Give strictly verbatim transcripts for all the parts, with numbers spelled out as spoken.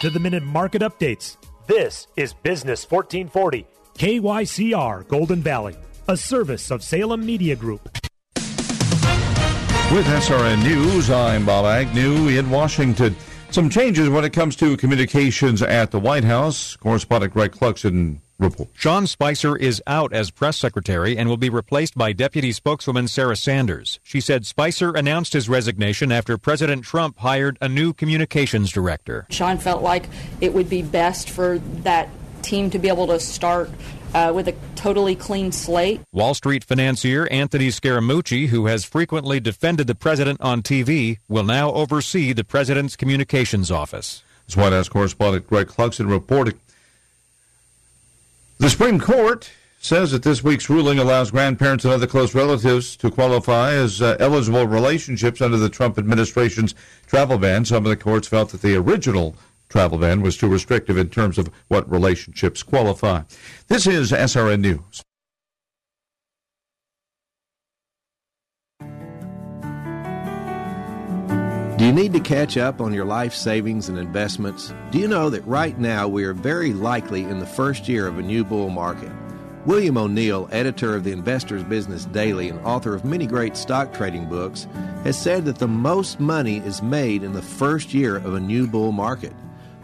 to-the-minute market updates. This is Business fourteen forty, K Y C R Golden Valley, a service of Salem Media Group. With S R N News, I'm Bob Agnew in Washington. Some changes when it comes to communications at the White House. Correspondent Greg Cluxton report. Sean Spicer is out as press secretary and will be replaced by deputy spokeswoman Sarah Sanders. She said Spicer announced his resignation after President Trump hired a new communications director. Sean felt like it would be best for that team to be able to start Uh, with a totally clean slate. Wall Street financier Anthony Scaramucci, who has frequently defended the president on T V, will now oversee the president's communications office. As White House correspondent Greg Cluxton reported, the Supreme Court says that this week's ruling allows grandparents and other close relatives to qualify as uh, eligible relationships under the Trump administration's travel ban. Some of the courts felt that the original travel ban was too restrictive in terms of what relationships qualify. This is S R N News. Do you need to catch up on your life savings and investments? Do you know that right now we are very likely in the first year of a new bull market? William O'Neill, editor of the Investor's Business Daily and author of many great stock trading books, has said that the most money is made in the first year of a new bull market.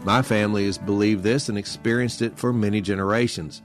My family has believed this and experienced it for many generations.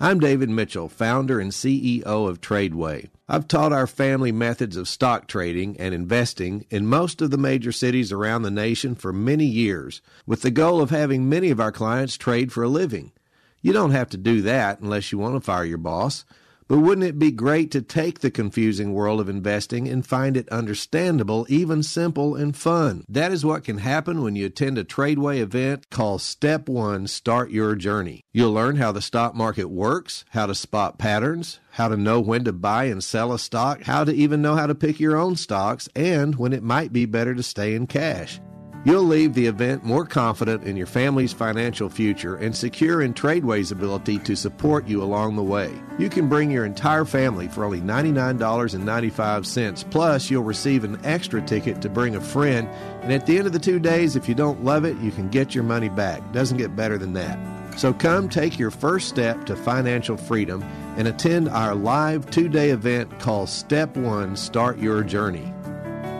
I'm David Mitchell, founder and C E O of Tradeway. I've taught our family methods of stock trading and investing in most of the major cities around the nation for many years, with the goal of having many of our clients trade for a living. You don't have to do that unless you want to fire your boss, but wouldn't it be great to take the confusing world of investing and find it understandable, even simple and fun? That is what can happen when you attend a Tradeway event called Step one, Start Your Journey. You'll learn how the stock market works, how to spot patterns, how to know when to buy and sell a stock, how to even know how to pick your own stocks, and when it might be better to stay in cash. You'll leave the event more confident in your family's financial future and secure in Tradeway's ability to support you along the way. You can bring your entire family for only ninety-nine dollars and ninety-five cents. Plus, you'll receive an extra ticket to bring a friend. And at the end of the two days, if you don't love it, you can get your money back. Doesn't get better than that. So come take your first step to financial freedom and attend our live two-day event called Step one, Start Your Journey.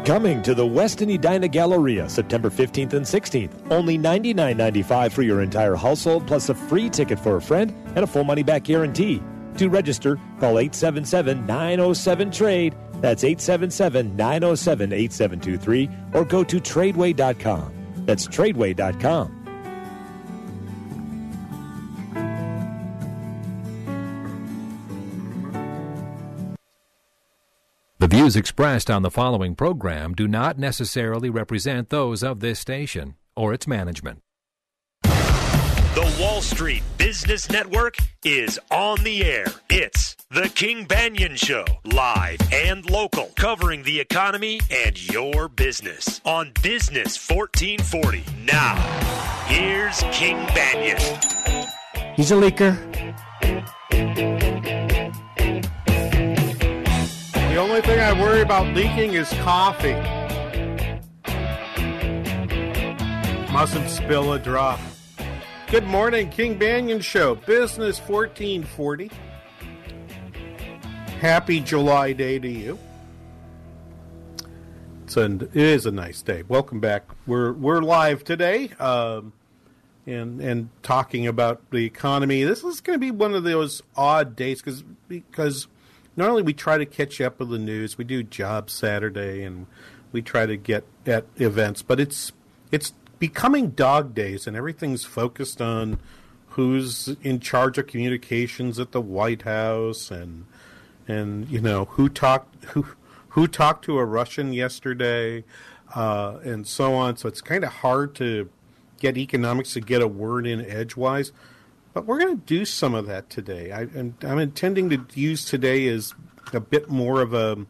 Coming to the Westin Edina Galleria, September fifteenth and sixteenth. Only ninety-nine dollars and ninety-five cents for your entire household, plus a free ticket for a friend and a full money-back guarantee. To register, call eight seven seven, nine oh seven, TRADE. That's eight seven seven, nine oh seven, eight seven two three, or go to Tradeway dot com. That's Tradeway dot com. The views expressed on the following program do not necessarily represent those of this station or its management. The Wall Street Business Network is on the air. It's The King Banaian Show, live and local, covering the economy and your business on Business fourteen forty. Now, here's King Banaian. He's a leaker. The only thing I worry about leaking is coffee. Mustn't spill a drop. Good morning, King Banaian Show, Business fourteen forty. Happy July Day to you. It's an, it is a nice day. Welcome back. We're we're live today, um, and and talking about the economy. This is going to be one of those odd days because because. Normally we try to catch up with the news. We do Job Saturday, and we try to get at events. But it's it's becoming dog days, and everything's focused on who's in charge of communications at the White House, and and you know who talked who who talked to a Russian yesterday, uh, and so on. So it's kind of hard to get economics to get a word in edgewise. But we're going to do some of that today. I, I'm, I'm intending to use today as a bit more of a...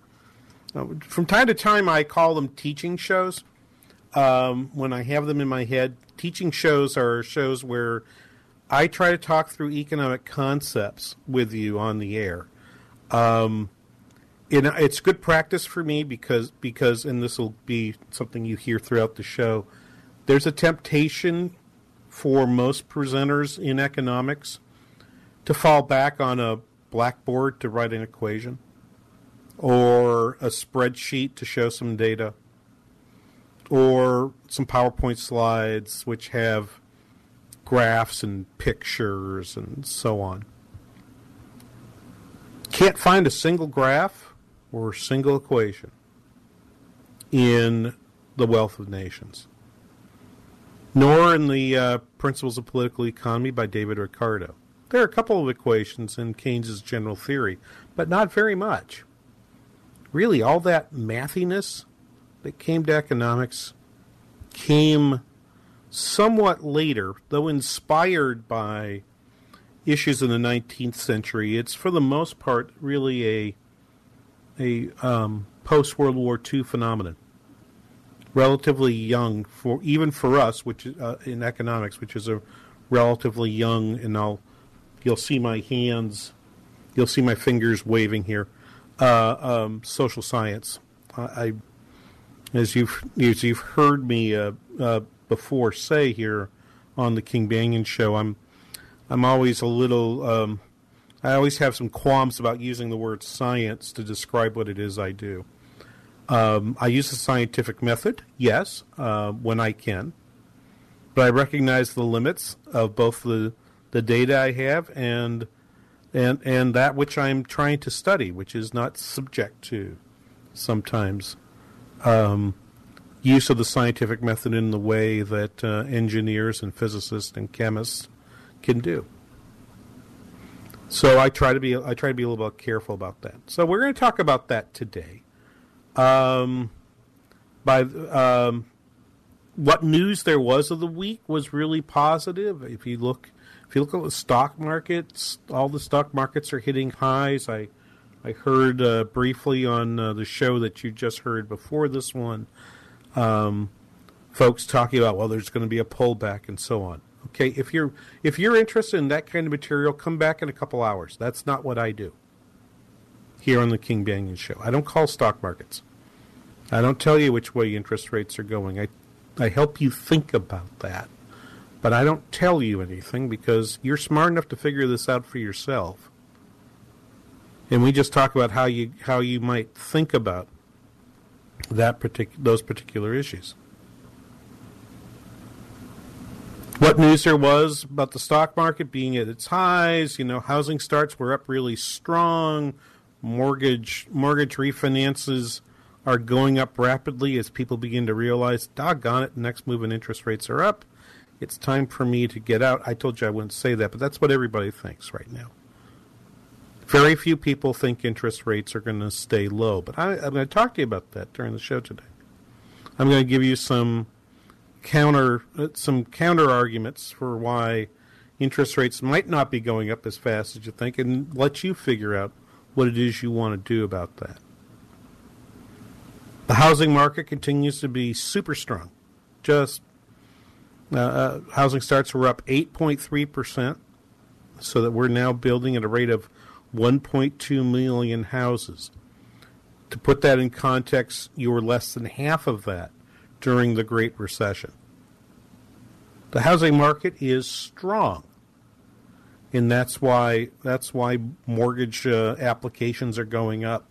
From time to time, I call them teaching shows. Um, when I have them in my head, teaching shows are shows where I try to talk through economic concepts with you on the air. Um, it, it's good practice for me because, because, and this will be something you hear throughout the show, there's a temptation for most presenters in economics to fall back on a blackboard to write an equation or a spreadsheet to show some data or some PowerPoint slides which have graphs and pictures and so on. Can't find a single graph or a single equation in The Wealth of Nations, nor in the uh, Principles of Political Economy by David Ricardo. There are a couple of equations in Keynes's general theory, but not very much. Really, all that mathiness that came to economics came somewhat later, though inspired by issues in the nineteenth century. It's, for the most part, really a, a um, post-World War Two phenomenon. Relatively young, for even for us, which uh, in economics, which is a relatively young, and I'll you'll see my hands, you'll see my fingers waving here. Uh, um, social science, I, I as you've as you've heard me uh, uh, before say here on the King Banaian Show, I'm I'm always a little um, I always have some qualms about using the word science to describe what it is I do. Um, I use the scientific method, yes, uh, when I can. But I recognize the limits of both the, the data I have and, and and that which I'm trying to study, which is not subject to sometimes um, use of the scientific method in the way that uh, engineers and physicists and chemists can do. So I try to be I try to be a little bit careful about that. So we're going to talk about that today. Um, by um, what news there was of the week was really positive. If you look, if you look at the stock markets, all the stock markets are hitting highs. I, I heard uh, briefly on uh, the show that you just heard before this one, um, folks talking about, well, there's going to be a pullback and so on. Okay, if you're if you're interested in that kind of material, come back in a couple hours. That's not what I do here on the King Banaian Show. I don't call stock markets. I don't tell you which way interest rates are going. I, I help you think about that. But I don't tell you anything because you're smart enough to figure this out for yourself. And we just talk about how you how you might think about that particular those particular issues. What news there was about the stock market being at its highs, you know, housing starts were up really strong. Mortgage mortgage refinances are going up rapidly as people begin to realize, doggone it, the next move in interest rates are up. It's time for me to get out. I told you I wouldn't say that, but that's what everybody thinks right now. Very few people think interest rates are going to stay low, but I, I'm going to talk to you about that during the show today. I'm going to give you some counter some counter arguments for why interest rates might not be going up as fast as you think, and let you figure out what it is you want to do about that. The housing market continues to be super strong. Just uh, uh, housing starts were up eight point three percent, so that we're now building at a rate of one point two million houses. To put that in context, you were less than half of that during the Great Recession. The housing market is strong. And that's why that's why mortgage uh, applications are going up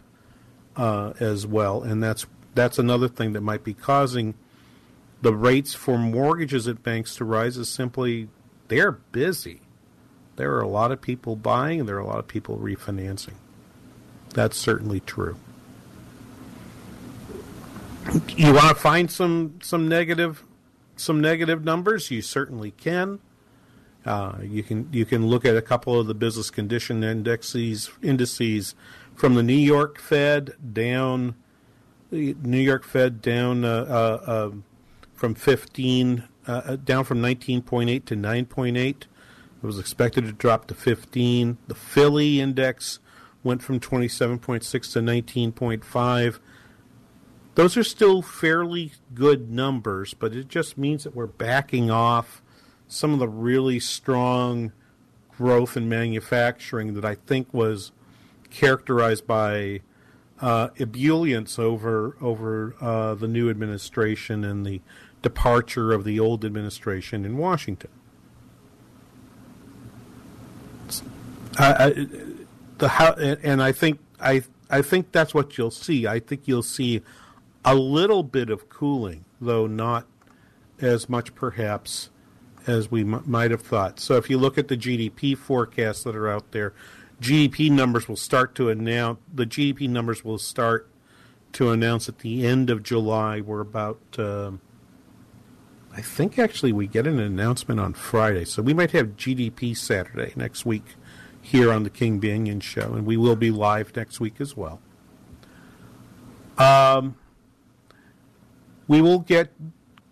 uh, as well, and that's that's another thing that might be causing the rates for mortgages at banks to rise. Is simply they're busy. There are a lot of people buying, and there are a lot of people refinancing. That's certainly true. You want to find some some negative some negative numbers? You certainly can. Uh, you can you can look at a couple of the business condition indexes indices from the New York Fed down, New York Fed down uh, uh, uh, from fifteen uh, down from nineteen point eight to nine point eight. It was expected to drop to fifteen. The Philly index went from twenty-seven point six to nineteen point five. Those are still fairly good numbers, but it just means that we're backing off some of the really strong growth in manufacturing that I think was characterized by uh, ebullience over over uh, the new administration and the departure of the old administration in Washington. I, I, the how, and I think I I think that's what you'll see. I think you'll see a little bit of cooling, though not as much perhaps as we m- might have thought. So if you look at the G D P forecasts that are out there, G D P numbers will start to announce. The G D P numbers will start to announce at the end of July. We're about. Um, I think actually we get an announcement on Friday, so we might have G D P Saturday next week here on the King Banaian Show, and we will be live next week as well. Um, we will get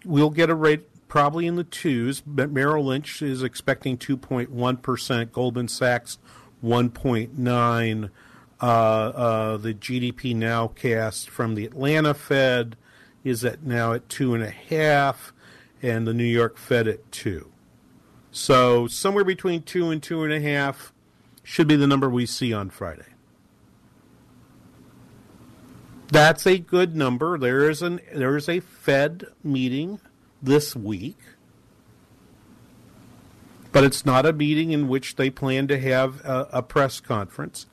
we'll get a rate probably in the twos. But Merrill Lynch is expecting two point one percent, Goldman Sachs one point nine. Uh, uh, the G D P nowcast from the Atlanta Fed is at now at two and a half. And the New York Fed at two. So somewhere between two and two and a half should be the number we see on Friday. That's a good number. There is an there is a Fed meeting this week, but it's not a meeting in which they plan to have a, a press conference.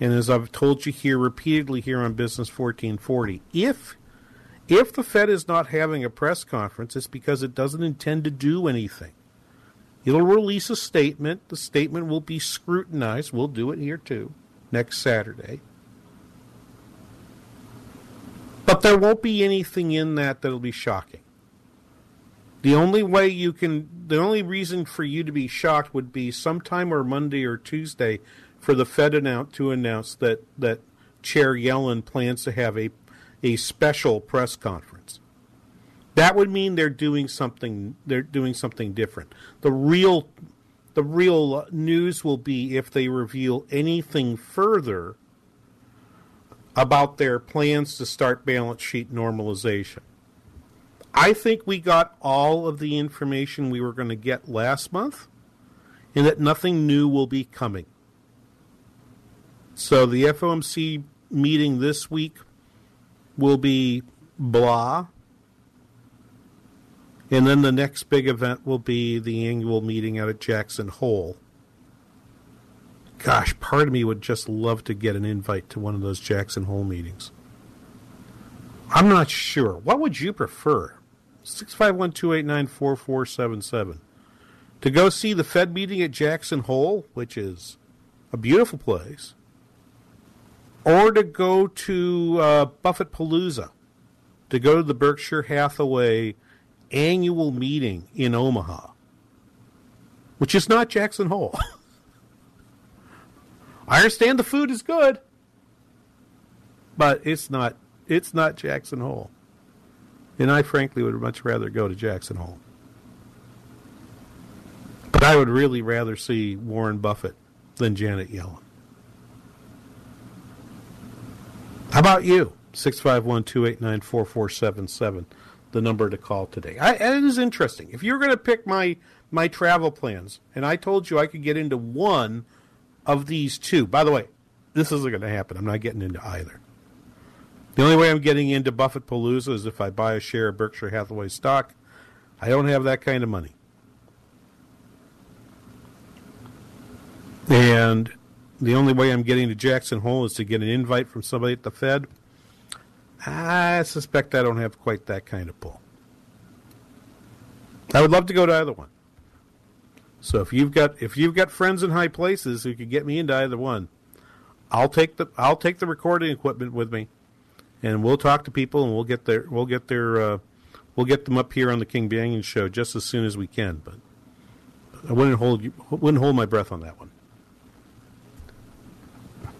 And as I've told you here repeatedly here on Business fourteen forty, if If the Fed is not having a press conference, it's because it doesn't intend to do anything. It'll release a statement. The statement will be scrutinized. We'll do it here, too, next Saturday. But there won't be anything in that that'll be shocking. The only way you can, the only reason for you to be shocked would be sometime or Monday or Tuesday for the Fed announce, to announce that, that Chair Yellen plans to have a a special press conference. That would mean they're doing something. They're doing something different. The real, the real news will be if they reveal anything further about their plans to start balance sheet normalization. I think we got all of the information we were going to get last month, and that nothing new will be coming. So the F O M C meeting this week will be blah, and then the next big event will be the annual meeting out at Jackson Hole. Gosh, part of me would just love to get an invite to one of those Jackson Hole meetings. I'm not sure. What would you prefer? six five one, two eight nine, four four seven seven. To go see the Fed meeting at Jackson Hole, which is a beautiful place, or to go to uh, Buffett Palooza, to go to the Berkshire Hathaway annual meeting in Omaha, which is not Jackson Hole. I understand the food is good, but it's not it's not Jackson Hole. And I frankly would much rather go to Jackson Hole. But I would really rather see Warren Buffett than Janet Yellen. How about you? six five one, two eight nine, four four seven seven, the number to call today. I, and it is interesting. If you're going to pick my, my travel plans, and I told you I could get into one of these two. By the way, this isn't going to happen. I'm not getting into either. The only way I'm getting into Buffett Palooza is if I buy a share of Berkshire Hathaway stock. I don't have that kind of money. And the only way I'm getting to Jackson Hole is to get an invite from somebody at the Fed. I suspect I don't have quite that kind of pull. I would love to go to either one. So if you've got if you've got friends in high places who could get me into either one, I'll take the I'll take the recording equipment with me, and we'll talk to people and we'll get their we'll get their uh, we'll get them up here on the King Banaian Show just as soon as we can. But I wouldn't hold you, wouldn't hold my breath on that one.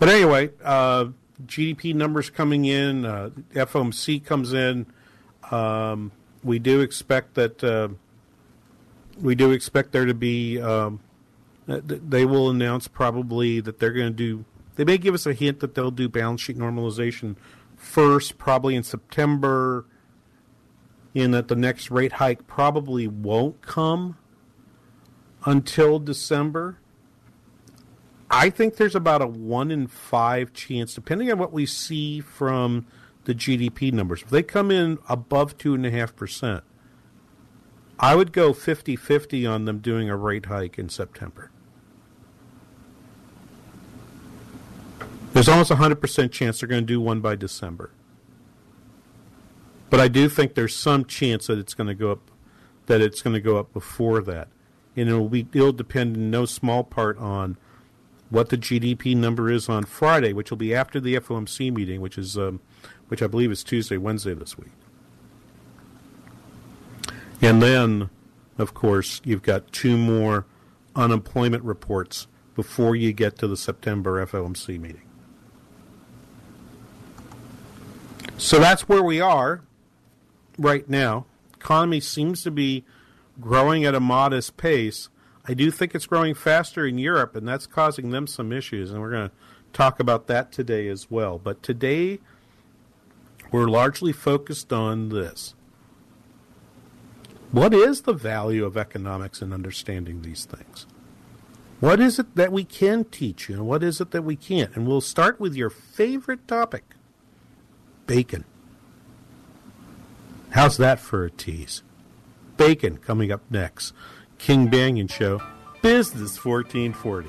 But anyway, uh, G D P numbers coming in, uh, F O M C comes in. Um, we do expect that uh, we do expect there to be. Um, they will announce probably that they're going to do. They may give us a hint that they'll do balance sheet normalization first, probably in September, and that the next rate hike probably won't come until December. I think there's about a one in five chance, depending on what we see from the G D P numbers. If they come in above two point five percent, I would go fifty-fifty on them doing a rate hike in September. There's almost a one hundred percent chance they're going to do one by December. But I do think there's some chance that it's going to go up, that it's going to go up before that. And it'll, be, it'll depend in no small part on what the G D P number is on Friday, which will be after the F O M C meeting, which is, um, which I believe is Tuesday, Wednesday this week. And then, of course, you've got two more unemployment reports before you get to the September F O M C meeting. So that's where we are right now. Economy seems to be growing at a modest pace. I do think it's growing faster in Europe, and that's causing them some issues, and we're going to talk about that today as well. But today, we're largely focused on this. What is the value of economics in understanding these things? What is it that we can teach you, and what is it that we can't? And we'll start with your favorite topic, bacon. How's that for a tease? Bacon coming up next. King Banaian Show, Business fourteen forty.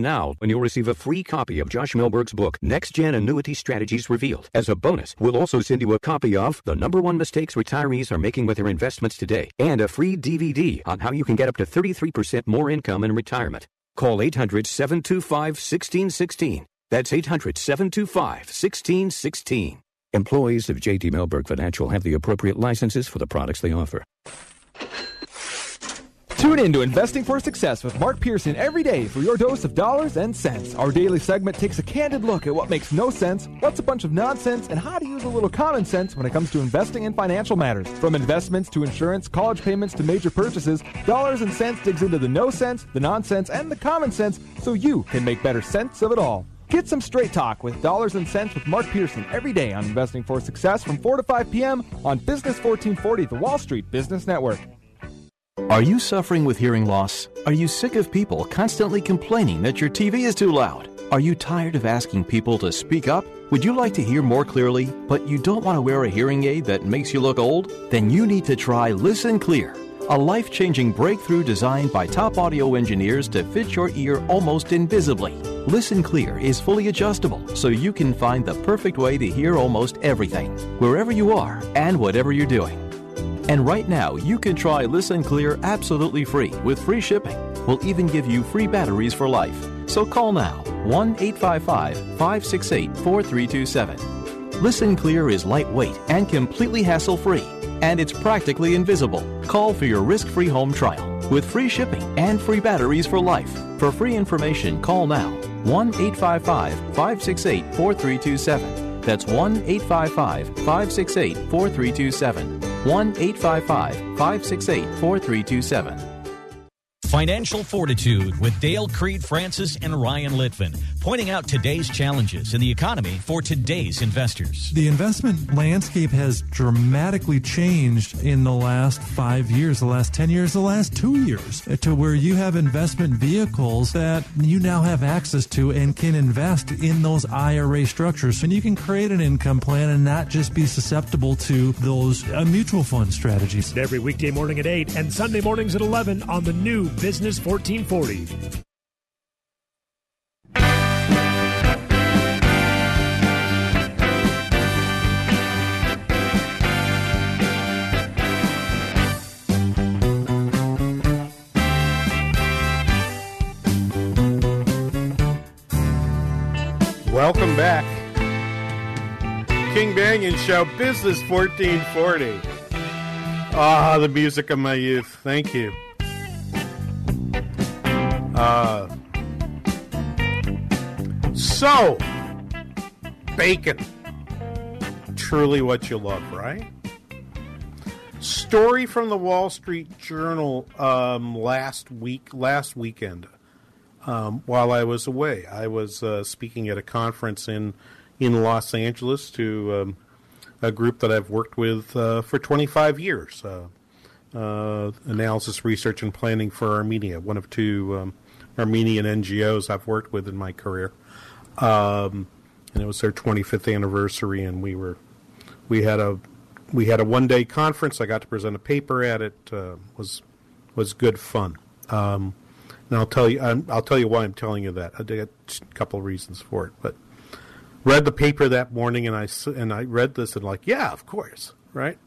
now, and you'll receive a free copy of Josh Milberg's book, Next Gen Annuity Strategies Revealed. As a bonus, we'll also send you a copy of The Number One Mistakes Retirees Are Making With Their Investments Today, and a free D V D on how you can get up to thirty-three percent more income in retirement. Call eight hundred, seven two five, one six one six. That's eight hundred, seven two five, one six one six. Employees of J D Milberg Financial have the appropriate licenses for the products they offer. Tune in to Investing for Success with Mark Pearson every day for your dose of dollars and cents. Our daily segment takes a candid look at what makes no sense, what's a bunch of nonsense, and how to use a little common sense when it comes to investing in financial matters. From investments to insurance, college payments to major purchases, Dollars and Cents digs into the no sense, the nonsense, and the common sense so you can make better sense of it all. Get some straight talk with Dollars and Cents with Mark Pearson every day on Investing for Success from four to five p.m. on Business fourteen forty, the Wall Street Business Network. Are you suffering with hearing loss? Are you sick of people constantly complaining that your T V is too loud? Are you tired of asking people to speak up? Would you like to hear more clearly, but you don't want to wear a hearing aid that makes you look old? Then you need to try Listen Clear, a life-changing breakthrough designed by top audio engineers to fit your ear almost invisibly. Listen Clear is fully adjustable, so you can find the perfect way to hear almost everything, wherever you are and whatever you're doing. And right now, you can try Listen Clear absolutely free with free shipping. We'll even give you free batteries for life. So call now, one eight five five, five six eight, four three two seven. Listen Clear is lightweight and completely hassle-free, and it's practically invisible. Call for your risk-free home trial with free shipping and free batteries for life. For free information, call now, one eight five five, five six eight, four three two seven. That's one eight five five, five six eight, four three two seven. one eight five five, five six eight, four three two seven. Financial Fortitude with Dale Creed Francis and Ryan Litvin, pointing out today's challenges in the economy for today's investors. The investment landscape has dramatically changed in the last five years, the last ten years, the last two years, to where you have investment vehicles that you now have access to and can invest in those I R A structures. And you can create an income plan and not just be susceptible to those uh, mutual fund strategies. Every weekday morning at eight and Sunday mornings at eleven on the new Business fourteen forty. Welcome back. King Banaian Show, Business fourteen forty. Ah, the music of my youth. Thank you. Uh, so, bacon. Truly what you love, right? Story from the Wall Street Journal um, last week, last weekend, um, while I was away. I was uh, speaking at a conference in, in Los Angeles to um, a group that I've worked with uh, for twenty-five years, uh, uh, analysis, research, and planning for Armenia, one of two um, Armenian N G Os I've worked with in my career. Um, and it was their twenty-fifth anniversary, and we were we had a We had a one-day conference. I got to present a paper at it. Uh, was was good fun. Um, and I'll tell you, I'm, I'll tell you why I'm telling you that. I did a couple of reasons for it. But read the paper that morning, and I and I read this and like, yeah, of course, right.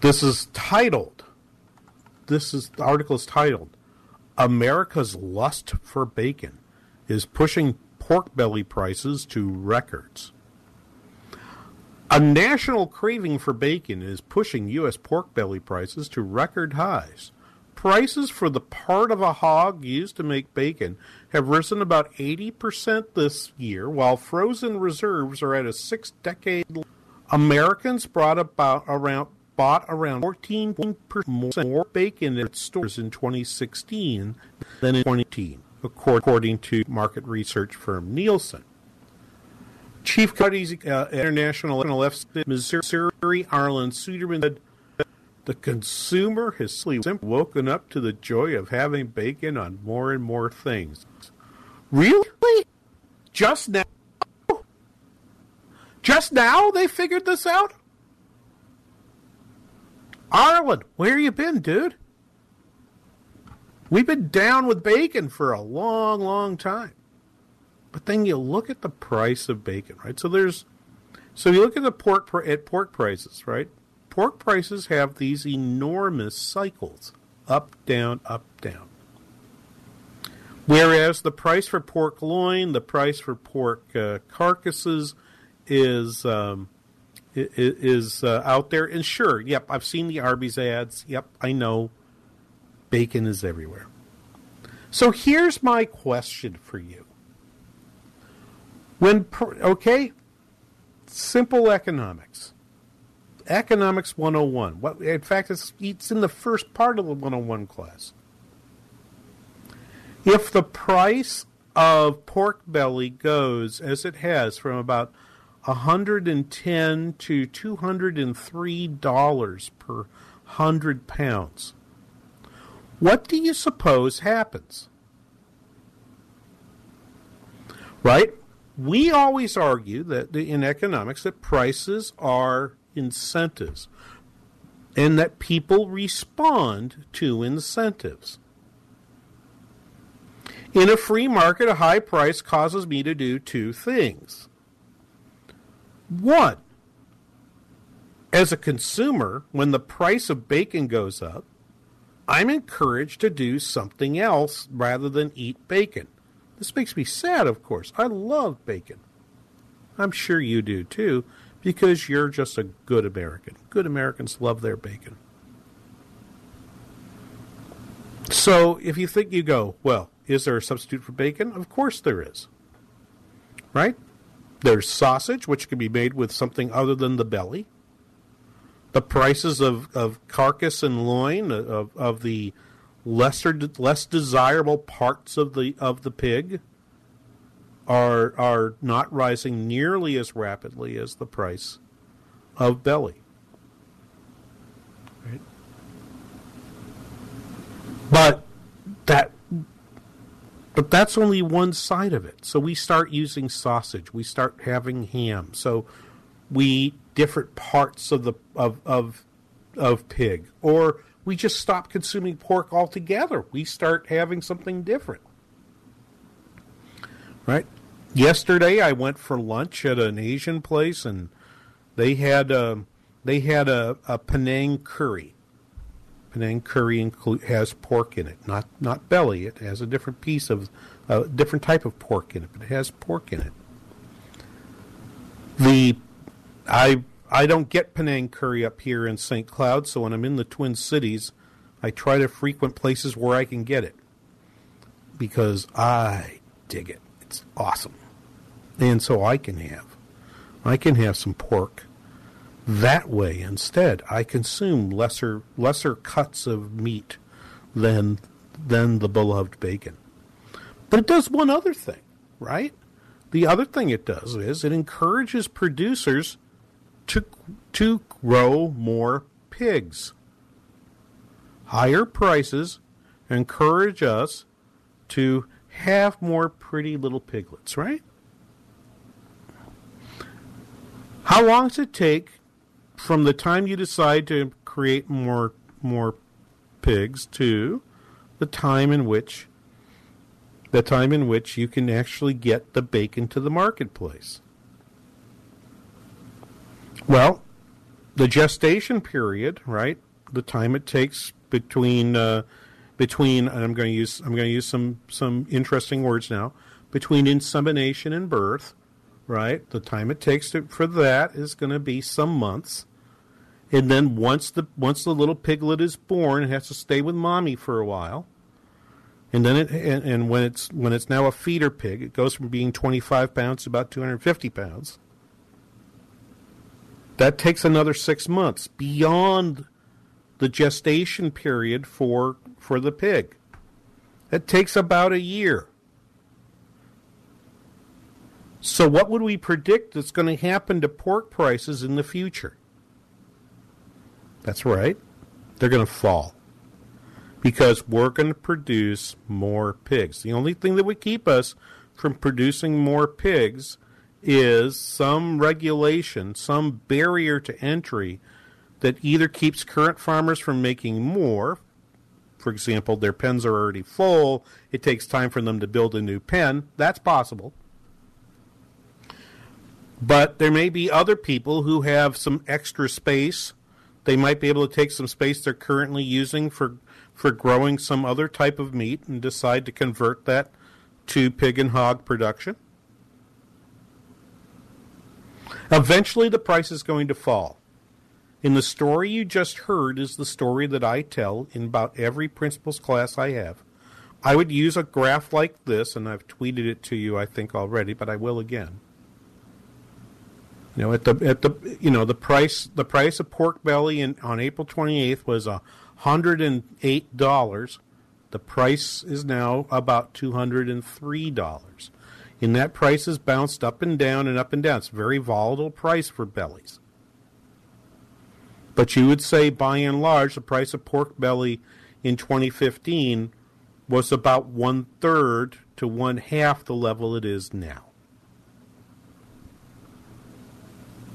This is titled. This is the article is titled, "America's Lust for Bacon is Pushing Pork Belly Prices to Records." A national craving for bacon is pushing U S pork belly prices to record highs. Prices for the part of a hog used to make bacon have risen about eighty percent this year, while frozen reserves are at a six-decade low. Americans brought about around, bought around fourteen percent more bacon at stores in twenty sixteen than in twenty eighteen, according to market research firm Nielsen. Chief Counties uh, International F C Missouri, Arlen Suderman said, "The consumer has simply woken up to the joy of having bacon on more and more things." Really? Just now? Just now they figured this out? Arlen, where you been, dude? We've been down with bacon for a long, long time. But then you look at the price of bacon, right? So there's, so you look at the pork at pork prices, right? Pork prices have these enormous cycles, up, down, up, down. Whereas the price for pork loin, the price for pork uh, carcasses, is um, is uh, out there. And sure, yep, I've seen the Arby's ads. Yep, I know, bacon is everywhere. So here's my question for you. When, okay, simple economics, economics one oh one. What, in fact, it's, it's in the first part of the one oh one class. If the price of pork belly goes, as it has, from about one hundred ten dollars to two hundred three dollars per one hundred pounds, what do you suppose happens? Right? We always argue that in economics that prices are incentives and that people respond to incentives. In a free market, a high price causes me to do two things. One, as a consumer, when the price of bacon goes up, I'm encouraged to do something else rather than eat bacon. This makes me sad, of course. I love bacon. I'm sure you do, too, because you're just a good American. Good Americans love their bacon. So if you think you go, well, is there a substitute for bacon? Of course there is. Right? There's sausage, which can be made with something other than the belly. The prices of, of carcass and loin, of, of the... lesser, less desirable parts of the of the pig are are not rising nearly as rapidly as the price of belly. Right? But that but that's only one side of it. So we start using sausage. We start having ham. So we different parts of the of of of pig or. We just stop consuming pork altogether. We start having something different. Right? Yesterday I went for lunch at an Asian place and they had a, they had a, a Penang curry. Penang curry include, has pork in it, not not belly. It has a different piece of a uh, different type of pork in it, but it has pork in it. The I I don't get Penang curry up here in Saint Cloud, so when I'm in the Twin Cities, I try to frequent places where I can get it because I dig it. It's awesome, and so I can have I can have some pork. That way, instead, I consume lesser lesser cuts of meat than than the beloved bacon. But it does one other thing, right? The other thing it does is it encourages producers to to grow more pigs. Higher prices encourage us to have more pretty little piglets, right? How long does it take from the time you decide to create more more pigs to the time in which the time in which you can actually get the bacon to the marketplace? Well, the gestation period, right? The time it takes between uh, between and I'm going to use I'm going to use some some interesting words now, between insemination and birth. Right, the time it takes to, for that is going to be some months, and then once the once the little piglet is born, it has to stay with mommy for a while, and then it and, and when it's when it's now a feeder pig, it goes from being twenty-five pounds to about two hundred fifty pounds. That takes another six months beyond the gestation period for for the pig. That takes about a year. So what would we predict that's going to happen to pork prices in the future? That's right. They're going to fall because we're going to produce more pigs. The only thing that would keep us from producing more pigs is some regulation, some barrier to entry that either keeps current farmers from making more. For example, their pens are already full. It takes time for them to build a new pen. That's possible. But there may be other people who have some extra space. They might be able to take some space they're currently using for, for growing some other type of meat and decide to convert that to pig and hog production. Eventually, the price is going to fall. And the story you just heard is the story that I tell in about every principles class I have. I would use a graph like this, and I've tweeted it to you, I think, already, but I will again. You know, at the at the you know the price the price of pork belly in, on April twenty-eighth was a hundred and eight dollars. The price is now about two hundred and three dollars, and that price has bounced up and down and up and down. It's a very volatile price for bellies. But you would say, by and large, the price of pork belly in twenty fifteen was about one third to one half the level it is now.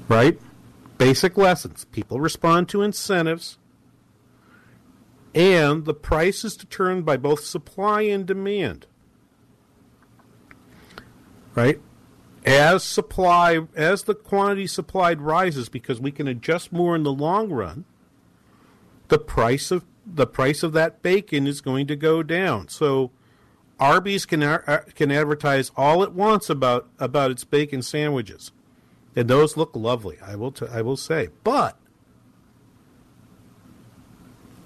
Right? Basic lessons. People respond to incentives, and the price is determined by both supply and demand. Right? As supply, as the quantity supplied rises, because we can adjust more in the long run, the price of the price of that bacon is going to go down. So Arby's can can advertise all it wants about about its bacon sandwiches. And those look lovely, I will t- I will say. But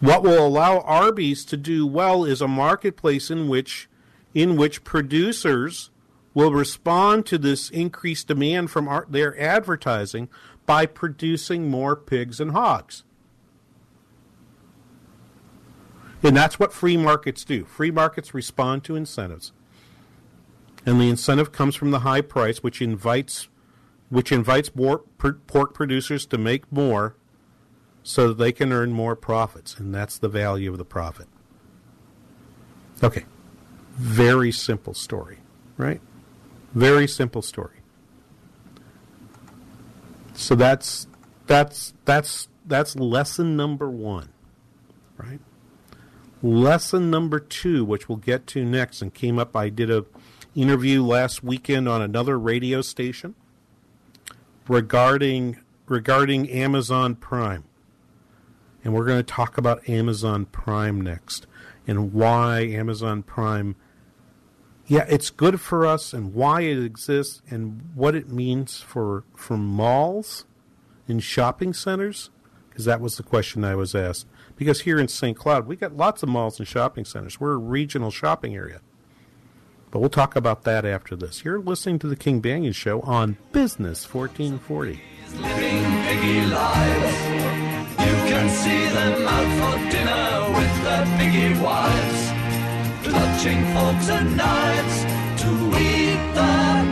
what will allow Arby's to do well is a marketplace in which in which producers will respond to this increased demand from our, their advertising by producing more pigs and hogs. And that's what free markets do. Free markets respond to incentives. And the incentive comes from the high price, which invites which invites pork producers to make more so that they can earn more profits, and that's the value of the profit. Okay, very simple story, right? Very simple story. So that's that's that's that's lesson number one, right? Lesson number two, which we'll get to next, and came up. I did an interview last weekend on another radio station regarding regarding Amazon Prime and we're going to talk about Amazon Prime next and why Amazon Prime, yeah, it's good for us and why it exists and what it means for, for malls and shopping centers, because that was the question I was asked. Because here in Saint Cloud, we got lots of malls and shopping centers. We're a regional shopping area. But we'll talk about that after this. You're listening to The King Banaian Show on Business fourteen forty. He's living Biggie lives. You can see them out for dinner with their Biggie wives, clutching forks and knives to eat their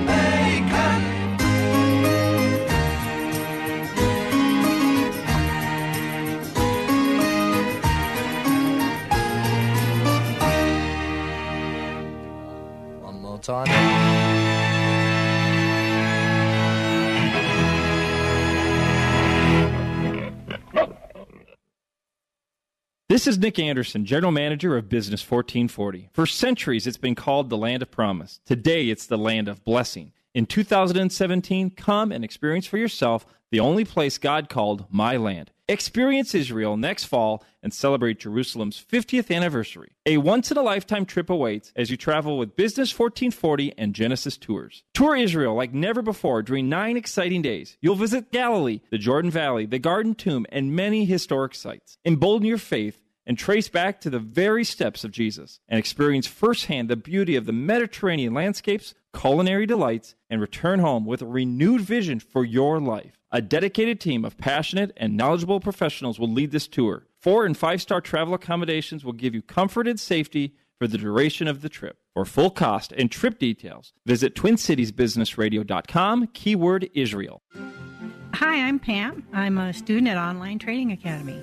bacon. One more time. This is Nick Anderson, General Manager of Business fourteen forty. For centuries, it's been called the land of promise. Today, it's the land of blessing. In two thousand seventeen, come and experience for yourself the only place God called my land. Experience Israel next fall and celebrate Jerusalem's fiftieth anniversary. A once-in-a-lifetime trip awaits as you travel with Business fourteen forty and Genesis Tours. Tour Israel like never before during nine exciting days. You'll visit Galilee, the Jordan Valley, the Garden Tomb, and many historic sites. Embolden your faith and trace back to the very steps of Jesus and experience firsthand the beauty of the Mediterranean landscapes, culinary delights, and return home with a renewed vision for your life. A dedicated team of passionate and knowledgeable professionals will lead this tour. Four- and five-star travel accommodations will give you comfort and safety for the duration of the trip. For full cost and trip details, visit twin cities business radio dot com, keyword Israel. Hi, I'm Pam. I'm a student at Online Trading Academy.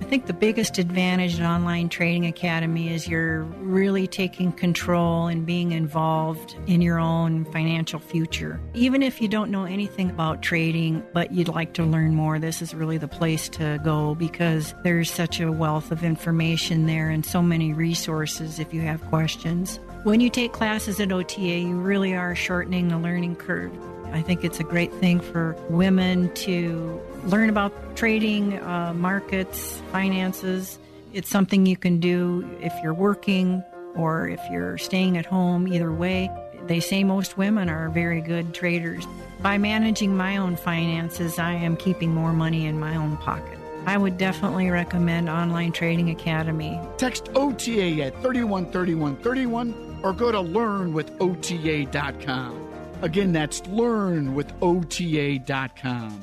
I think the biggest advantage at Online Trading Academy is you're really taking control and being involved in your own financial future. Even if you don't know anything about trading, but you'd like to learn more, this is really the place to go because there's such a wealth of information there and so many resources if you have questions. When you take classes at O T A, you really are shortening the learning curve. I think it's a great thing for women to learn about trading, uh, markets, finances. It's something you can do if you're working or if you're staying at home. Either way, they say most women are very good traders. By managing my own finances, I am keeping more money in my own pocket. I would definitely recommend Online Trading Academy. Text O T A at three one three one three one or go to learn with O T A dot com. Again, that's learn with O T A dot com.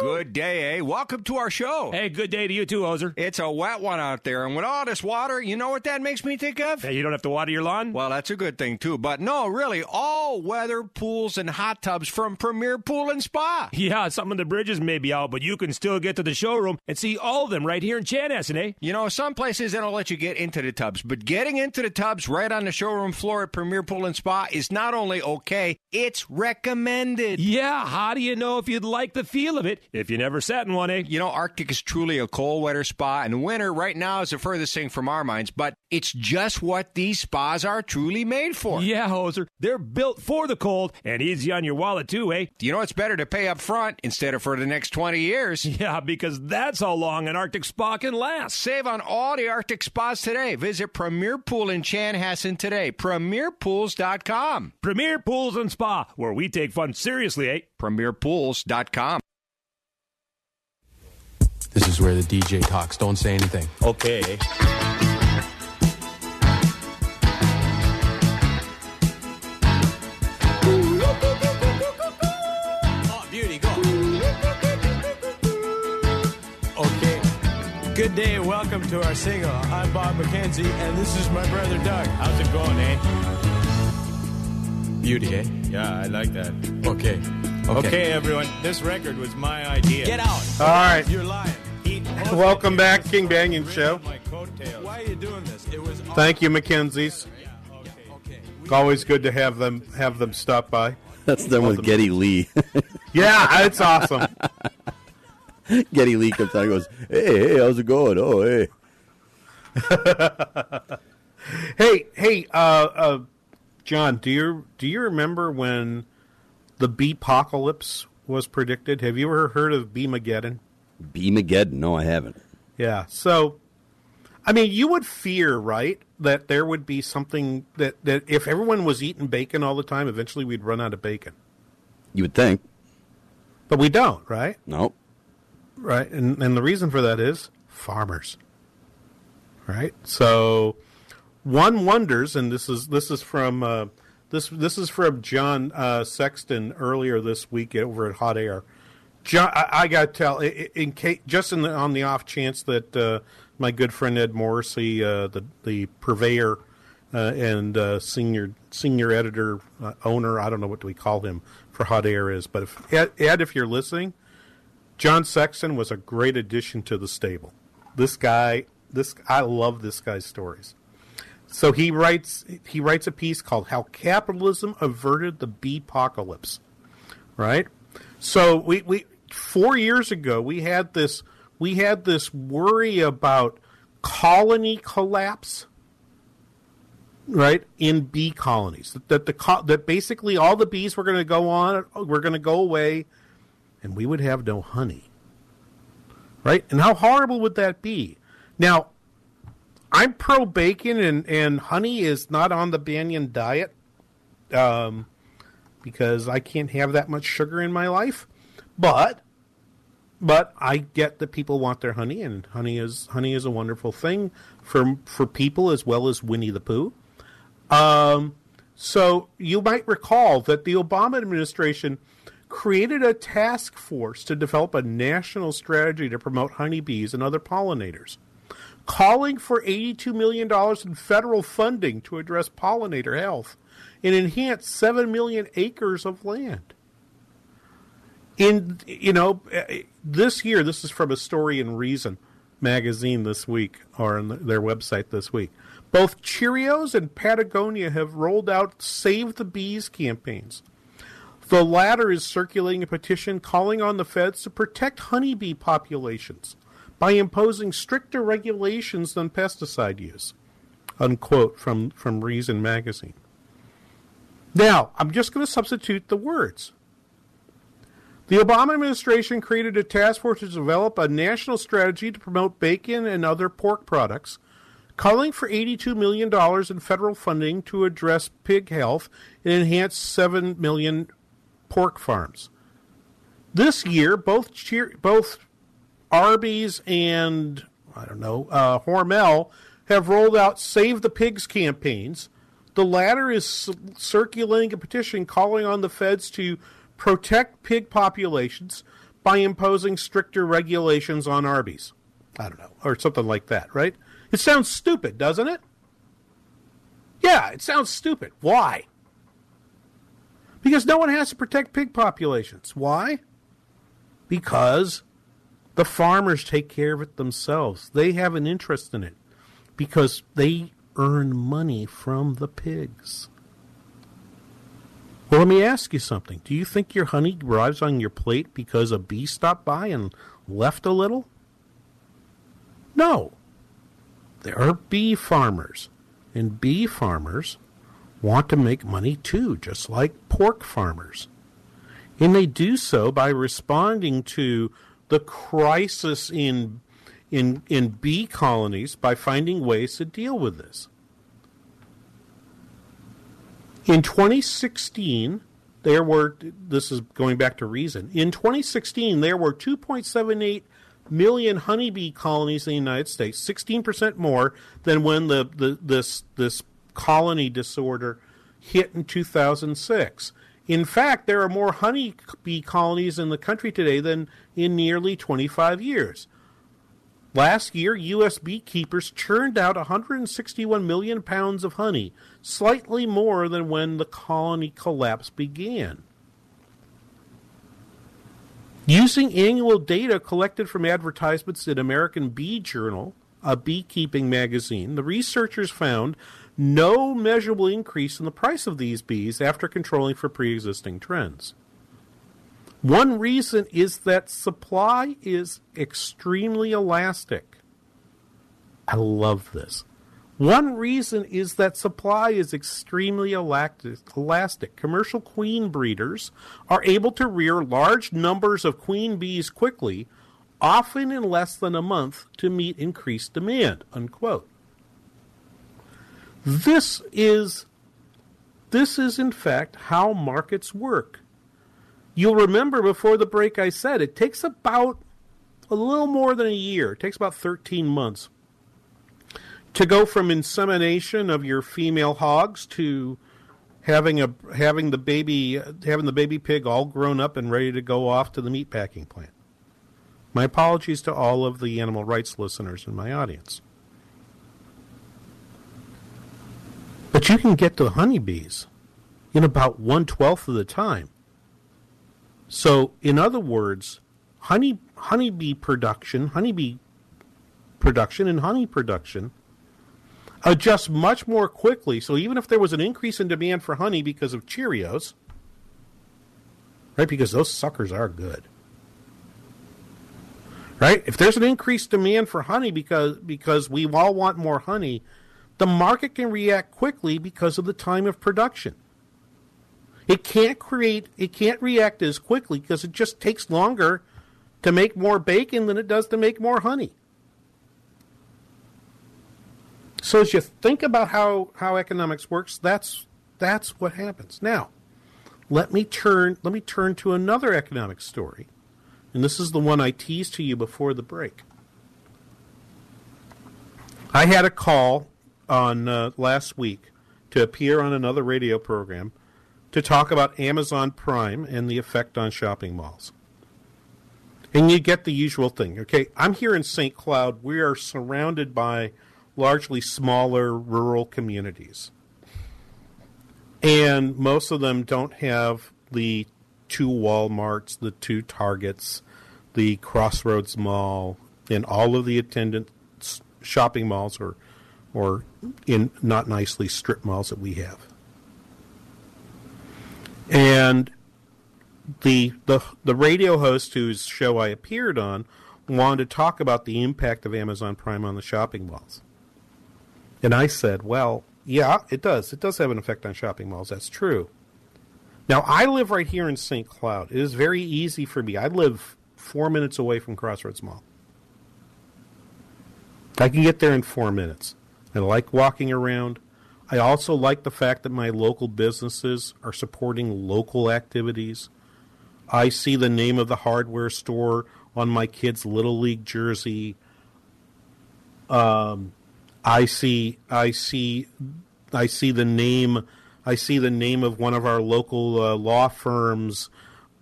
Good day, eh? Welcome to our show. Hey, good day to you too, Ozer. It's a wet one out there, and with all this water, you know what that makes me think of? Hey, you don't have to water your lawn? Well, that's a good thing too, but no, really, all-weather pools and hot tubs from Premier Pool and Spa. Yeah, some of the bridges may be out, but you can still get to the showroom and see all of them right here in Chanhassen, eh? You know, some places they don't let you get into the tubs, but getting into the tubs right on the showroom floor at Premier Pool and Spa is not only okay, it's recommended. Yeah, how do you know if you'd like the feel of it if you never sat in one, eh? You know, Arctic is truly a cold, wetter spa, and winter right now is the furthest thing from our minds, but it's just what these spas are truly made for. Yeah, Hoser, they're built for the cold and easy on your wallet too, eh? You know, it's better to pay up front instead of for the next twenty years. Yeah, because that's how long an Arctic spa can last. Save on all the Arctic spas today. Visit Premier Pool in Chanhassen today. premier pools dot com. Premier Pools and Spa, where we take fun seriously, eh? premier pools dot com. This is where the D J talks. Don't say anything. Okay. Oh, beauty, go. Okay. Good day and welcome to our single. I'm Bob McKenzie, and this is my brother Doug. How's it going, eh? Beauty, eh? Yeah, I like that. Okay. Okay. Okay, everyone, this record was my idea. Get out. All right. You're lying. Eat. Welcome back, King Banaian Show. Why are you doing this? It was all Thank you, Mackenzie's. Yeah, okay. Okay. It's always good to have them have them stop by. That's them with Geddy Lee. Yeah, it's awesome. Geddy Lee comes out and goes, hey, hey, how's it going? Oh, hey. hey, hey, uh, uh, John, do you do you remember when the Beepocalypse was predicted. Have you ever heard of B-mageddon? B-mageddon? No, I haven't. Yeah. So, I mean, you would fear, right, that there would be something that, that if everyone was eating bacon all the time, eventually we'd run out of bacon. You would think. But we don't, right? Nope. Right. And, and the reason for that is farmers. Right. So one wonders, and this is this is from uh, this this is from John uh, Sexton earlier this week over at Hot Air. John, I, I got to tell, in, in case, just in the, on the off chance that uh, my good friend Ed Morrissey, uh, the the purveyor uh, and uh, senior senior editor uh, owner, I don't know what do we call him for Hot Air is, but if, Ed, Ed, if you're listening, John Sexton was a great addition to the stable. This guy. This I love this guy's stories. So he writes he writes a piece called "How Capitalism Averted the Bee-pocalypse." Right? So we, we four years ago we had this we had this worry about colony collapse, right? In bee colonies, that, that the that basically all the bees were going to go on were going to go away, and we would have no honey. Right? And how horrible would that be? Now, I'm pro-bacon, and, and honey is not on the Banaian diet um, because I can't have that much sugar in my life. But but I get that people want their honey, and honey is honey is a wonderful thing for for people as well as Winnie the Pooh. Um, so you might recall that the Obama administration created a task force to develop a national strategy to promote honeybees and other pollinators, calling for eighty-two million dollars in federal funding to address pollinator health and enhance seven million acres of land. In, you know, this year, this is from a story in Reason Magazine this week, or on their website this week, both Cheerios and Patagonia have rolled out Save the Bees campaigns. The latter is circulating a petition calling on the feds to protect honeybee populations by imposing stricter regulations than pesticide use, unquote, from, from Reason Magazine. Now, I'm just going to substitute the words. The Obama administration created a task force to develop a national strategy to promote bacon and other pork products, calling for eighty-two million dollars in federal funding to address pig health and enhance seven million pork farms. This year, both cheer, both Arby's and, I don't know, uh, Hormel have rolled out Save the Pigs campaigns. The latter is c- circulating a petition calling on the feds to protect pig populations by imposing stricter regulations on Arby's. I don't know, or something like that, right? It sounds stupid, doesn't it? Yeah, it sounds stupid. Why? Because no one has to protect pig populations. Why? Because the farmers take care of it themselves. They have an interest in it because they earn money from the pigs. Well, let me ask you something. Do you think your honey arrives on your plate because a bee stopped by and left a little? No. There are bee farmers, and bee farmers want to make money too, just like pork farmers. And they do so by responding to the crisis in in in bee colonies by finding ways to deal with this. In twenty sixteen, there were, this is going back to Reason, in twenty sixteen, there were two point seven eight million honeybee colonies in the United States, sixteen percent more than when the, the this this colony disorder hit in two thousand six. In fact, there are more honeybee colonies in the country today than in nearly twenty-five years. Last year, U S beekeepers churned out one hundred sixty-one million pounds of honey, slightly more than when the colony collapse began. Using annual data collected from advertisements in American Bee Journal, a beekeeping magazine, the researchers found no measurable increase in the price of these bees after controlling for pre-existing trends. One reason is that supply is extremely elastic. I love this. One reason is that supply is extremely elastic. Commercial queen breeders are able to rear large numbers of queen bees quickly, often in less than a month, to meet increased demand, unquote. This is, this is, in fact, how markets work. You'll remember before the break I said it takes about a little more than a year. It takes about thirteen months to go from insemination of your female hogs to having a having the baby having the baby pig all grown up and ready to go off to the meatpacking plant. My apologies to all of the animal rights listeners in my audience. But you can get to honeybees in about one twelfth of the time. So, in other words, honey honeybee production, honeybee production and honey production adjust much more quickly. So even if there was an increase in demand for honey because of Cheerios, right, because those suckers are good, right? If there's an increased demand for honey because because we all want more honey, the market can react quickly because of the time of production. It can't create, it can't react as quickly because it just takes longer to make more bacon than it does to make more honey. So as you think about how, how economics works, that's that's what happens. Now, let me turn let me turn to another economic story, and this is the one I teased to you before the break. I had a call on uh, last week to appear on another radio program to talk about Amazon Prime and the effect on shopping malls. And you get the usual thing. Okay, I'm here in Saint Cloud. We are surrounded by largely smaller rural communities. And most of them don't have the two Walmarts, the two Targets, the Crossroads Mall, and all of the attendant shopping malls or or in not nicely strip malls that we have. And the the the radio host whose show I appeared on wanted to talk about the impact of Amazon Prime on the shopping malls. And I said, well, yeah, it does. It does have an effect on shopping malls. That's true. Now, I live right here in Saint Cloud. It is very easy for me. I live four minutes away from Crossroads Mall. I can get there in four minutes. I like walking around. I also like the fact that my local businesses are supporting local activities. I see the name of the hardware store on my kid's Little League jersey. Um... I see, I see, I see the name, I see the name of one of our local uh, law firms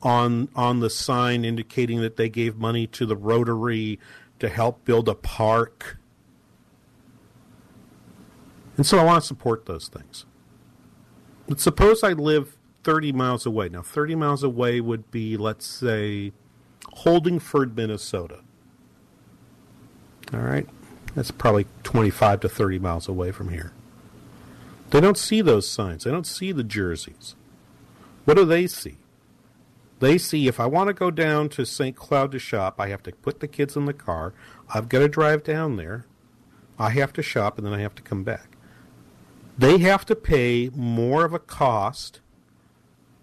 on on the sign indicating that they gave money to the Rotary to help build a park. And so I want to support those things. But suppose I live thirty miles away. Now, thirty miles away would be, let's say, Holdingford, Minnesota. All right. That's probably twenty-five to thirty miles away from here. They don't see those signs. They don't see the jerseys. What do they see? They see if I want to go down to Saint Cloud to shop, I have to put the kids in the car. I've got to drive down there. I have to shop, and then I have to come back. They have to pay more of a cost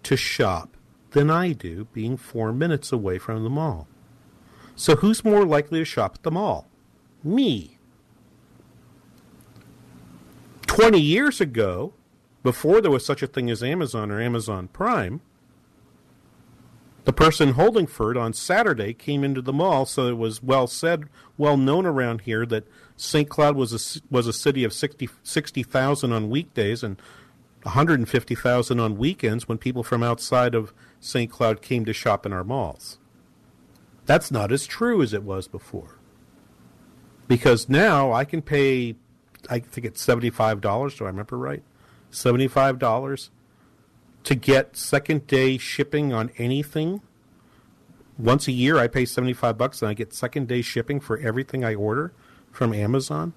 to shop than I do, being four minutes away from the mall. So who's more likely to shop at the mall? Me. twenty years ago, before there was such a thing as Amazon or Amazon Prime, the person in Holdingford on Saturday came into the mall, so it was well said, well known around here that Saint Cloud was a, was a city of sixty thousand on weekdays and one hundred fifty thousand on weekends when people from outside of Saint Cloud came to shop in our malls. That's not as true as it was before. Because now I can pay, I think it's seventy-five dollars, do I remember right? seventy-five dollars to get second-day shipping on anything. Once a year I pay seventy-five bucks and I get second-day shipping for everything I order from Amazon.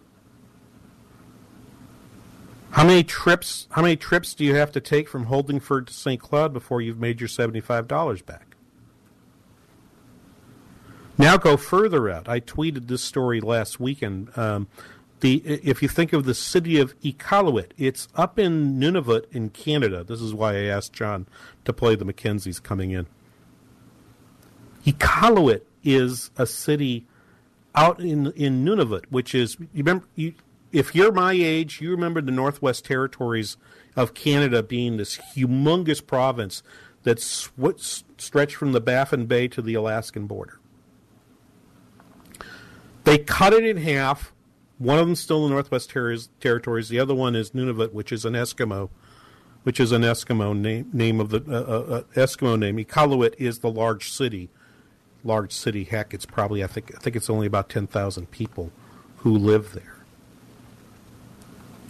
How many trips, how many trips do you have to take from Holdingford to Saint Cloud before you've made your seventy-five dollars back? Now go further out. I tweeted this story last weekend. Um, The if you think of the city of Iqaluit, it's up in Nunavut in Canada. This is why I asked John to play the Mackenzies coming in. Iqaluit is a city out in in Nunavut, which is, you remember, you, if you're my age, you remember the Northwest Territories of Canada being this humongous province that sw- stretched from the Baffin Bay to the Alaskan border. They cut it in half. One of them still in the Northwest ter- Territories. The other one is Nunavut, which is an Eskimo, which is an Eskimo name. Name of the uh, uh, Eskimo name. Iqaluit is the large city. Large city. Heck, it's probably I think I think it's only about ten thousand people who live there.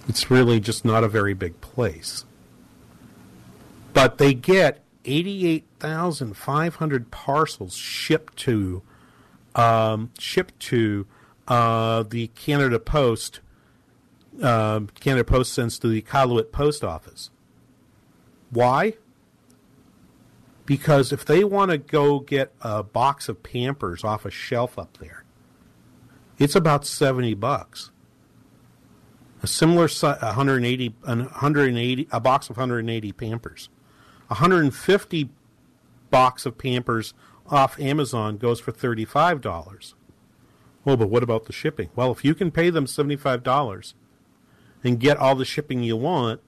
It's really just not a very big place. But they get eighty-eight thousand five hundred parcels shipped to um, shipped to uh, the Canada Post. Uh, Canada Post sends to the Iqaluit Post Office. Why? Because if they want to go get a box of Pampers off a shelf up there, it's about seventy bucks. A similar one hundred eighty, one hundred eighty, a box of one hundred eighty Pampers. one hundred fifty box of Pampers off Amazon goes for thirty-five dollars. Oh, but what about the shipping? Well, if you can pay them seventy-five dollars and get all the shipping you want,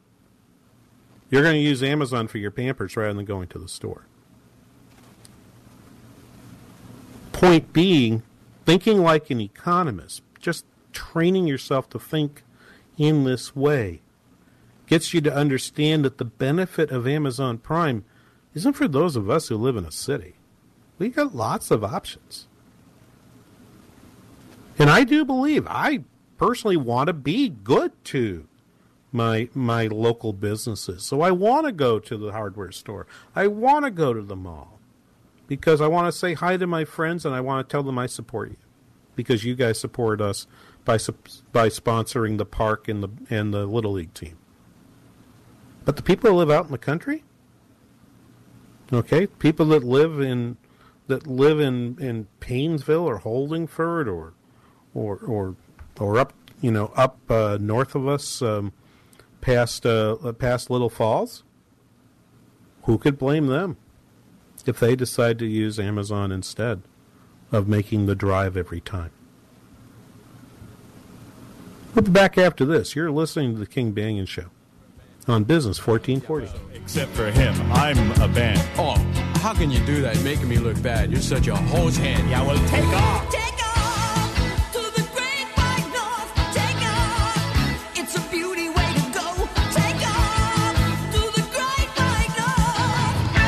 you're going to use Amazon for your Pampers rather than going to the store. Point being, thinking like an economist, just training yourself to think in this way gets you to understand that the benefit of Amazon Prime isn't for those of us who live in a city. We got lots of options. And I do believe, I personally want to be good to my my local businesses. So I want to go to the hardware store. I want to go to the mall because I want to say hi to my friends and I want to tell them I support you because you guys support us by by sponsoring the park and the and the Little League team. But the people that live out in the country, okay, people that live in that live in, in Paynesville or Holdingford or or or or up you know up uh, north of us um, past uh, past Little Falls, who could blame them if they decide to use Amazon instead of making the drive every time? We'll be back after this. You're listening to The King Banaian Show on Business fourteen forty. Except for him, I'm a band. Oh, how can you do that, making me look bad? You're such a hose hand. Yeah, well, take off. Take off to the great white north. Take off. It's a beauty way to go. Take off to the great white north.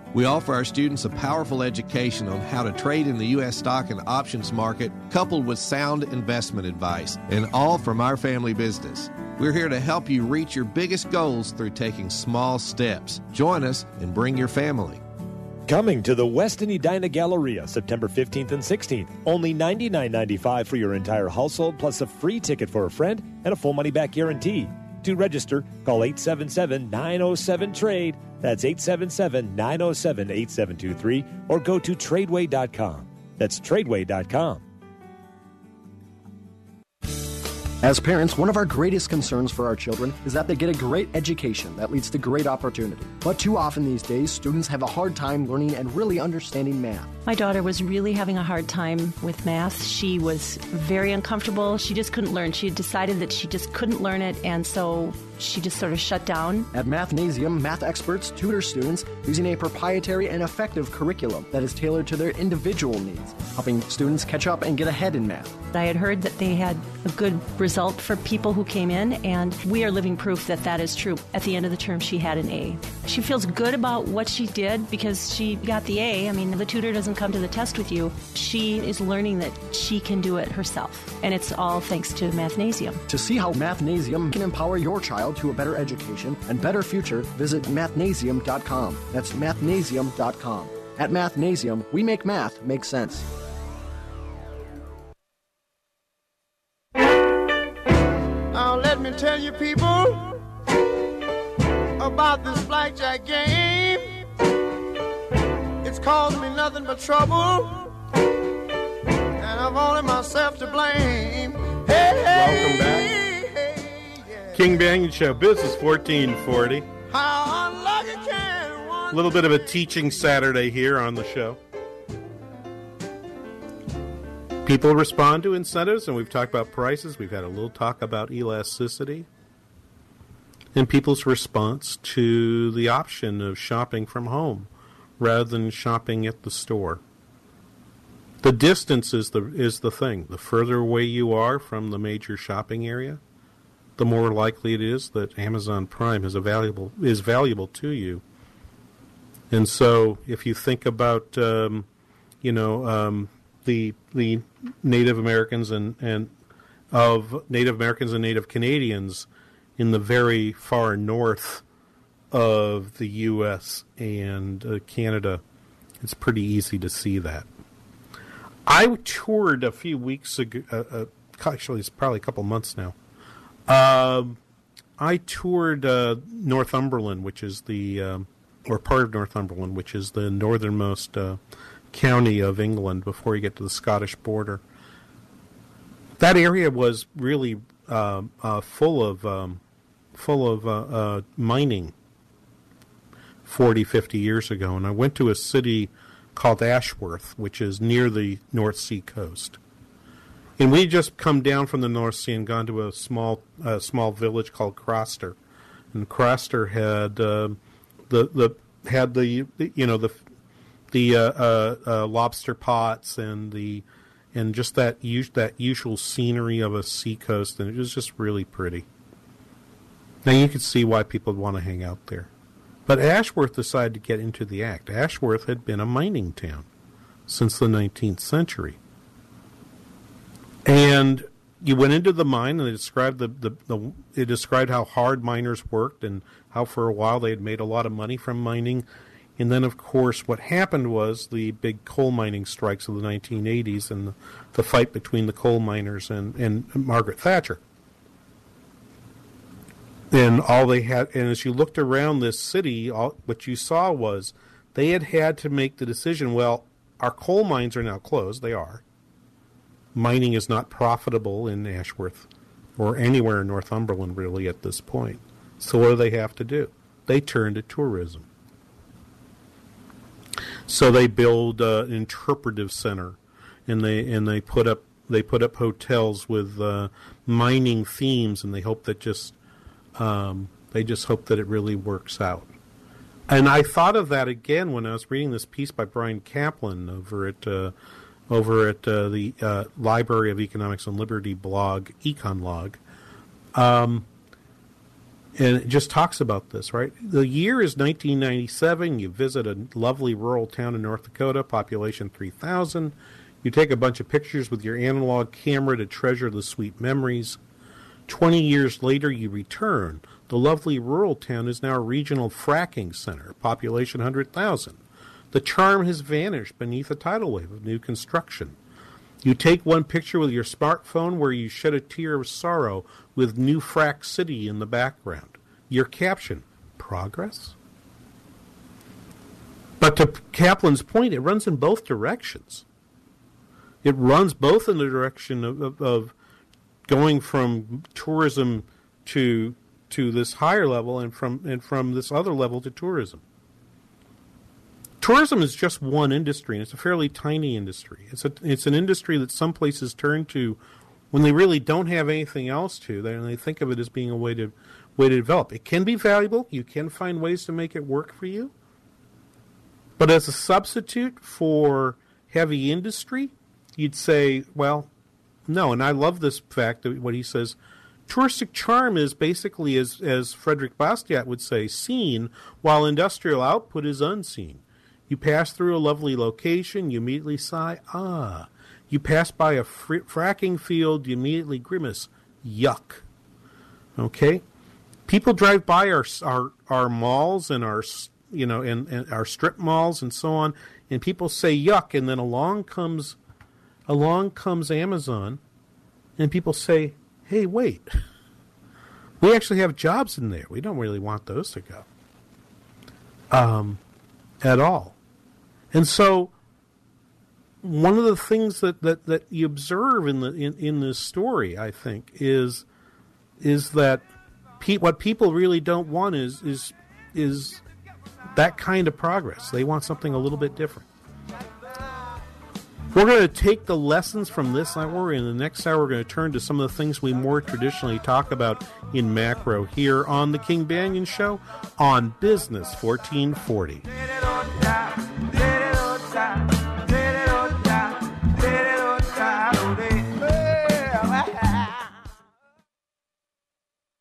We offer our students a powerful education on how to trade in the U S stock and options market, coupled with sound investment advice, and all from our family business. We're here to help you reach your biggest goals through taking small steps. Join us and bring your family. Coming to the Westin Edina Galleria, September fifteenth and sixteenth. Only ninety-nine dollars and ninety-five cents for your entire household, plus a free ticket for a friend and a full money-back guarantee. To register, call eight seven seven, nine oh seven, TRADE. That's eight seven seven, nine oh seven, eight seven two three or go to tradeway dot com. That's tradeway dot com. As parents, one of our greatest concerns for our children is that they get a great education that leads to great opportunity. But too often these days, students have a hard time learning and really understanding math. My daughter was really having a hard time with math. She was very uncomfortable. She just couldn't learn. She had decided that she just couldn't learn it, and so she just sort of shut down. At Mathnasium, math experts tutor students using a proprietary and effective curriculum that is tailored to their individual needs, helping students catch up and get ahead in math. I had heard that they had a good result for people who came in, and we are living proof that that is true. At the end of the term, she had an A. She feels good about what she did because she got the A. I mean, the tutor doesn't come to the test with you. She is learning that she can do it herself, and it's all thanks to Mathnasium. To see how Mathnasium can empower your child to a better education and better future, visit mathnasium dot com. That's mathnasium dot com. At Mathnasium, we make math make sense. Now let me tell you people about this blackjack game. It's caused me nothing but trouble, and I've only myself to blame. Hey, welcome back. King Banaian Show, Business fourteen forty. How unlucky can one. A little bit of a teaching Saturday here on the show. People respond to incentives, and we've talked about prices. We've had a little talk about elasticity. And people's response to the option of shopping from home rather than shopping at the store. The distance is the is the thing. The further away you are from the major shopping area, the more likely it is that Amazon Prime is a valuable is valuable to you. And so, if you think about, um, you know, um, the the Native Americans and, and of Native Americans and Native Canadians in the very far north of the U S and uh, Canada, it's pretty easy to see that. I toured a few weeks ago. Uh, uh, actually, it's probably a couple months now. Uh, I toured uh, Northumberland, which is the, um, or part of Northumberland, which is the northernmost uh, county of England before you get to the Scottish border. That area was really uh, uh, full of um, full of uh, uh, mining forty, fifty years ago, and I went to a city called Ashworth, which is near the North Sea coast. And we just come down from the North Sea and gone to a small uh, small village called Craster, and Craster had uh, the the had the you know the the uh, uh, uh, lobster pots and the and just that us- that usual scenery of a seacoast, and it was just really pretty. Now you could see why people would want to hang out there, but Ashworth decided to get into the act. Ashworth had been a mining town since the nineteenth century. And you went into the mine, and they described the, the, the it described how hard miners worked and how for a while they had made a lot of money from mining. And then, of course, what happened was the big coal mining strikes of the nineteen eighties and the, the fight between the coal miners and, and Margaret Thatcher. And all they had, and as you looked around this city, all, what you saw was they had had to make the decision, well, our coal mines are now closed. They are. Mining is not profitable in Ashworth or anywhere in Northumberland, really, at this point. So what do they have to do? They turn to tourism. So they build uh, an interpretive center, and they and they put up they put up hotels with uh, mining themes, and they hope that just um, they just hope that it really works out. And I thought of that again when I was reading this piece by Brian Kaplan over at. Uh, over at uh, the uh, Library of Economics and Liberty blog, EconLog. Um, and it just talks about this, right? The year is nineteen ninety-seven. You visit a lovely rural town in North Dakota, population three thousand. You take a bunch of pictures with your analog camera to treasure the sweet memories. Twenty years later, you return. The lovely rural town is now a regional fracking center, population one hundred thousand. The charm has vanished beneath a tidal wave of new construction. You take one picture with your smartphone where you shed a tear of sorrow with New Frack City in the background. Your caption, progress? But to Kaplan's point, it runs in both directions. It runs both in the direction of, of, of going from tourism to to this higher level and from and from this other level to tourism. Tourism is just one industry, and it's a fairly tiny industry. It's a, it's an industry that some places turn to when they really don't have anything else to, and they think of it as being a way to way to develop. It can be valuable. You can find ways to make it work for you. But as a substitute for heavy industry, you'd say, well, no, and I love this fact that what he says, touristic charm is basically, as, as Frederick Bastiat would say, seen, while industrial output is unseen. You pass through a lovely location, you immediately sigh, ah. You pass by a fr- fracking field, you immediately grimace, yuck. Okay? People drive by our our, our malls and our you know, and, and our strip malls and so on, and people say yuck, and then along comes along comes Amazon, and people say, hey, wait, we actually have jobs in there. We don't really want those to go um, at all. And so one of the things that, that, that you observe in the in, in this story, I think, is is that pe- what people really don't want is is is that kind of progress. They want something a little bit different. We're going to take the lessons from this hour, and in the next hour we're going to turn to some of the things we more traditionally talk about in macro here on The King Banaian Show on Business fourteen forty.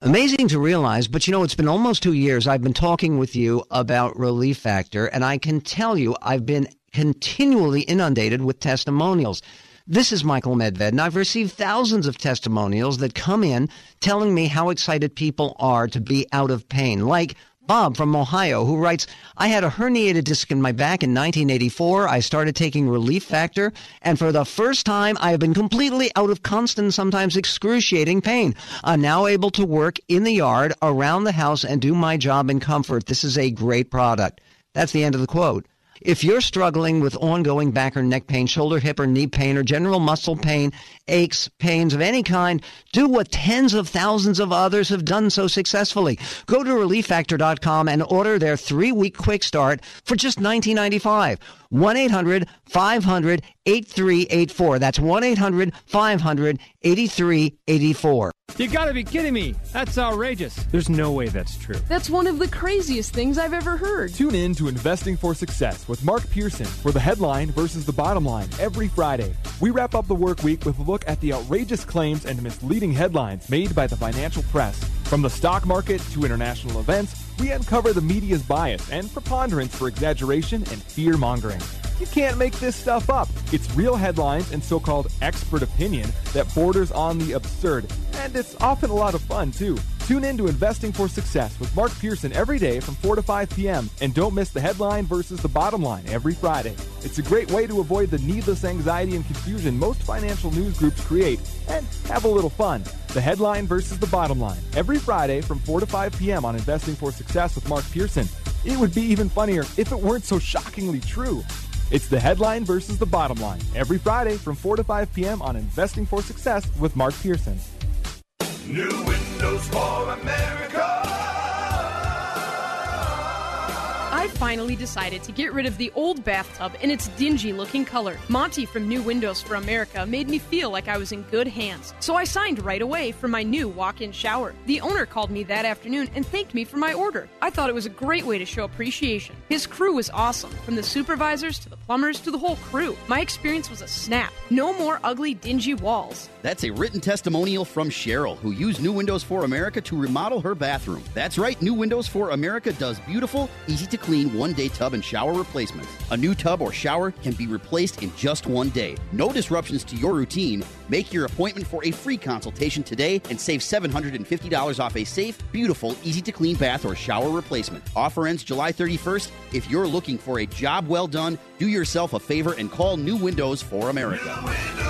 Amazing to realize, but you know, it's been almost two years I've been talking with you about Relief Factor, and I can tell you I've been continually inundated with testimonials. This is Michael Medved, and I've received thousands of testimonials that come in telling me how excited people are to be out of pain. Like Bob from Ohio, who writes, I had a herniated disc in my back in nineteen eighty-four. I started taking Relief Factor, and for the first time, I have been completely out of constant, sometimes excruciating pain. I'm now able to work in the yard, around the house, and do my job in comfort. This is a great product. That's the end of the quote. If you're struggling with ongoing back or neck pain, shoulder, hip, or knee pain, or general muscle pain, aches, pains of any kind, do what tens of thousands of others have done so successfully. Go to relief factor dot com and order their three-week quick start for just nineteen ninety-five. one eight hundred five hundred eighty-three eighty-four. That's one eight hundred five hundred eighty-three eighty-four. You gotta be kidding me. That's outrageous. There's no way that's true. That's one of the craziest things I've ever heard. Tune in to Investing for Success with Mark Pearson for the headline versus the bottom line every Friday. We wrap up the work week with a look at the outrageous claims and misleading headlines made by the financial press. From the stock market to international events, we uncover the media's bias and preponderance for exaggeration and fear-mongering. You can't make this stuff up. It's real headlines and so-called expert opinion that borders on the absurd. And it's often a lot of fun, too. Tune in to Investing for Success with Mark Pearson every day from four to five p.m. And don't miss the headline versus the bottom line every Friday. It's a great way to avoid the needless anxiety and confusion most financial news groups create and have a little fun. The headline versus the bottom line every Friday from four to five p.m. on Investing for Success with Mark Pearson. It would be even funnier if it weren't so shockingly true. It's the headline versus the bottom line every Friday from four to five p.m. on Investing for Success with Mark Pearson. New Windows for America. I finally decided to get rid of the old bathtub and its dingy-looking color. Monty from New Windows for America made me feel like I was in good hands, so I signed right away for my new walk-in shower. The owner called me that afternoon and thanked me for my order. I thought it was a great way to show appreciation. His crew was awesome, from the supervisors to the plumbers to the whole crew. My experience was a snap. No more ugly, dingy walls. That's a written testimonial from Cheryl, who used New Windows for America to remodel her bathroom. That's right, New Windows for America does beautiful, easy-to-clean one-day tub and shower replacements. A new tub or shower can be replaced in just one day. No disruptions to your routine. Make your appointment for a free consultation today and save seven hundred fifty dollars off a safe, beautiful, easy-to-clean bath or shower replacement. Offer ends July thirty-first. If you're looking for a job well done, do yourself a favor and call New Windows for America. New Windows.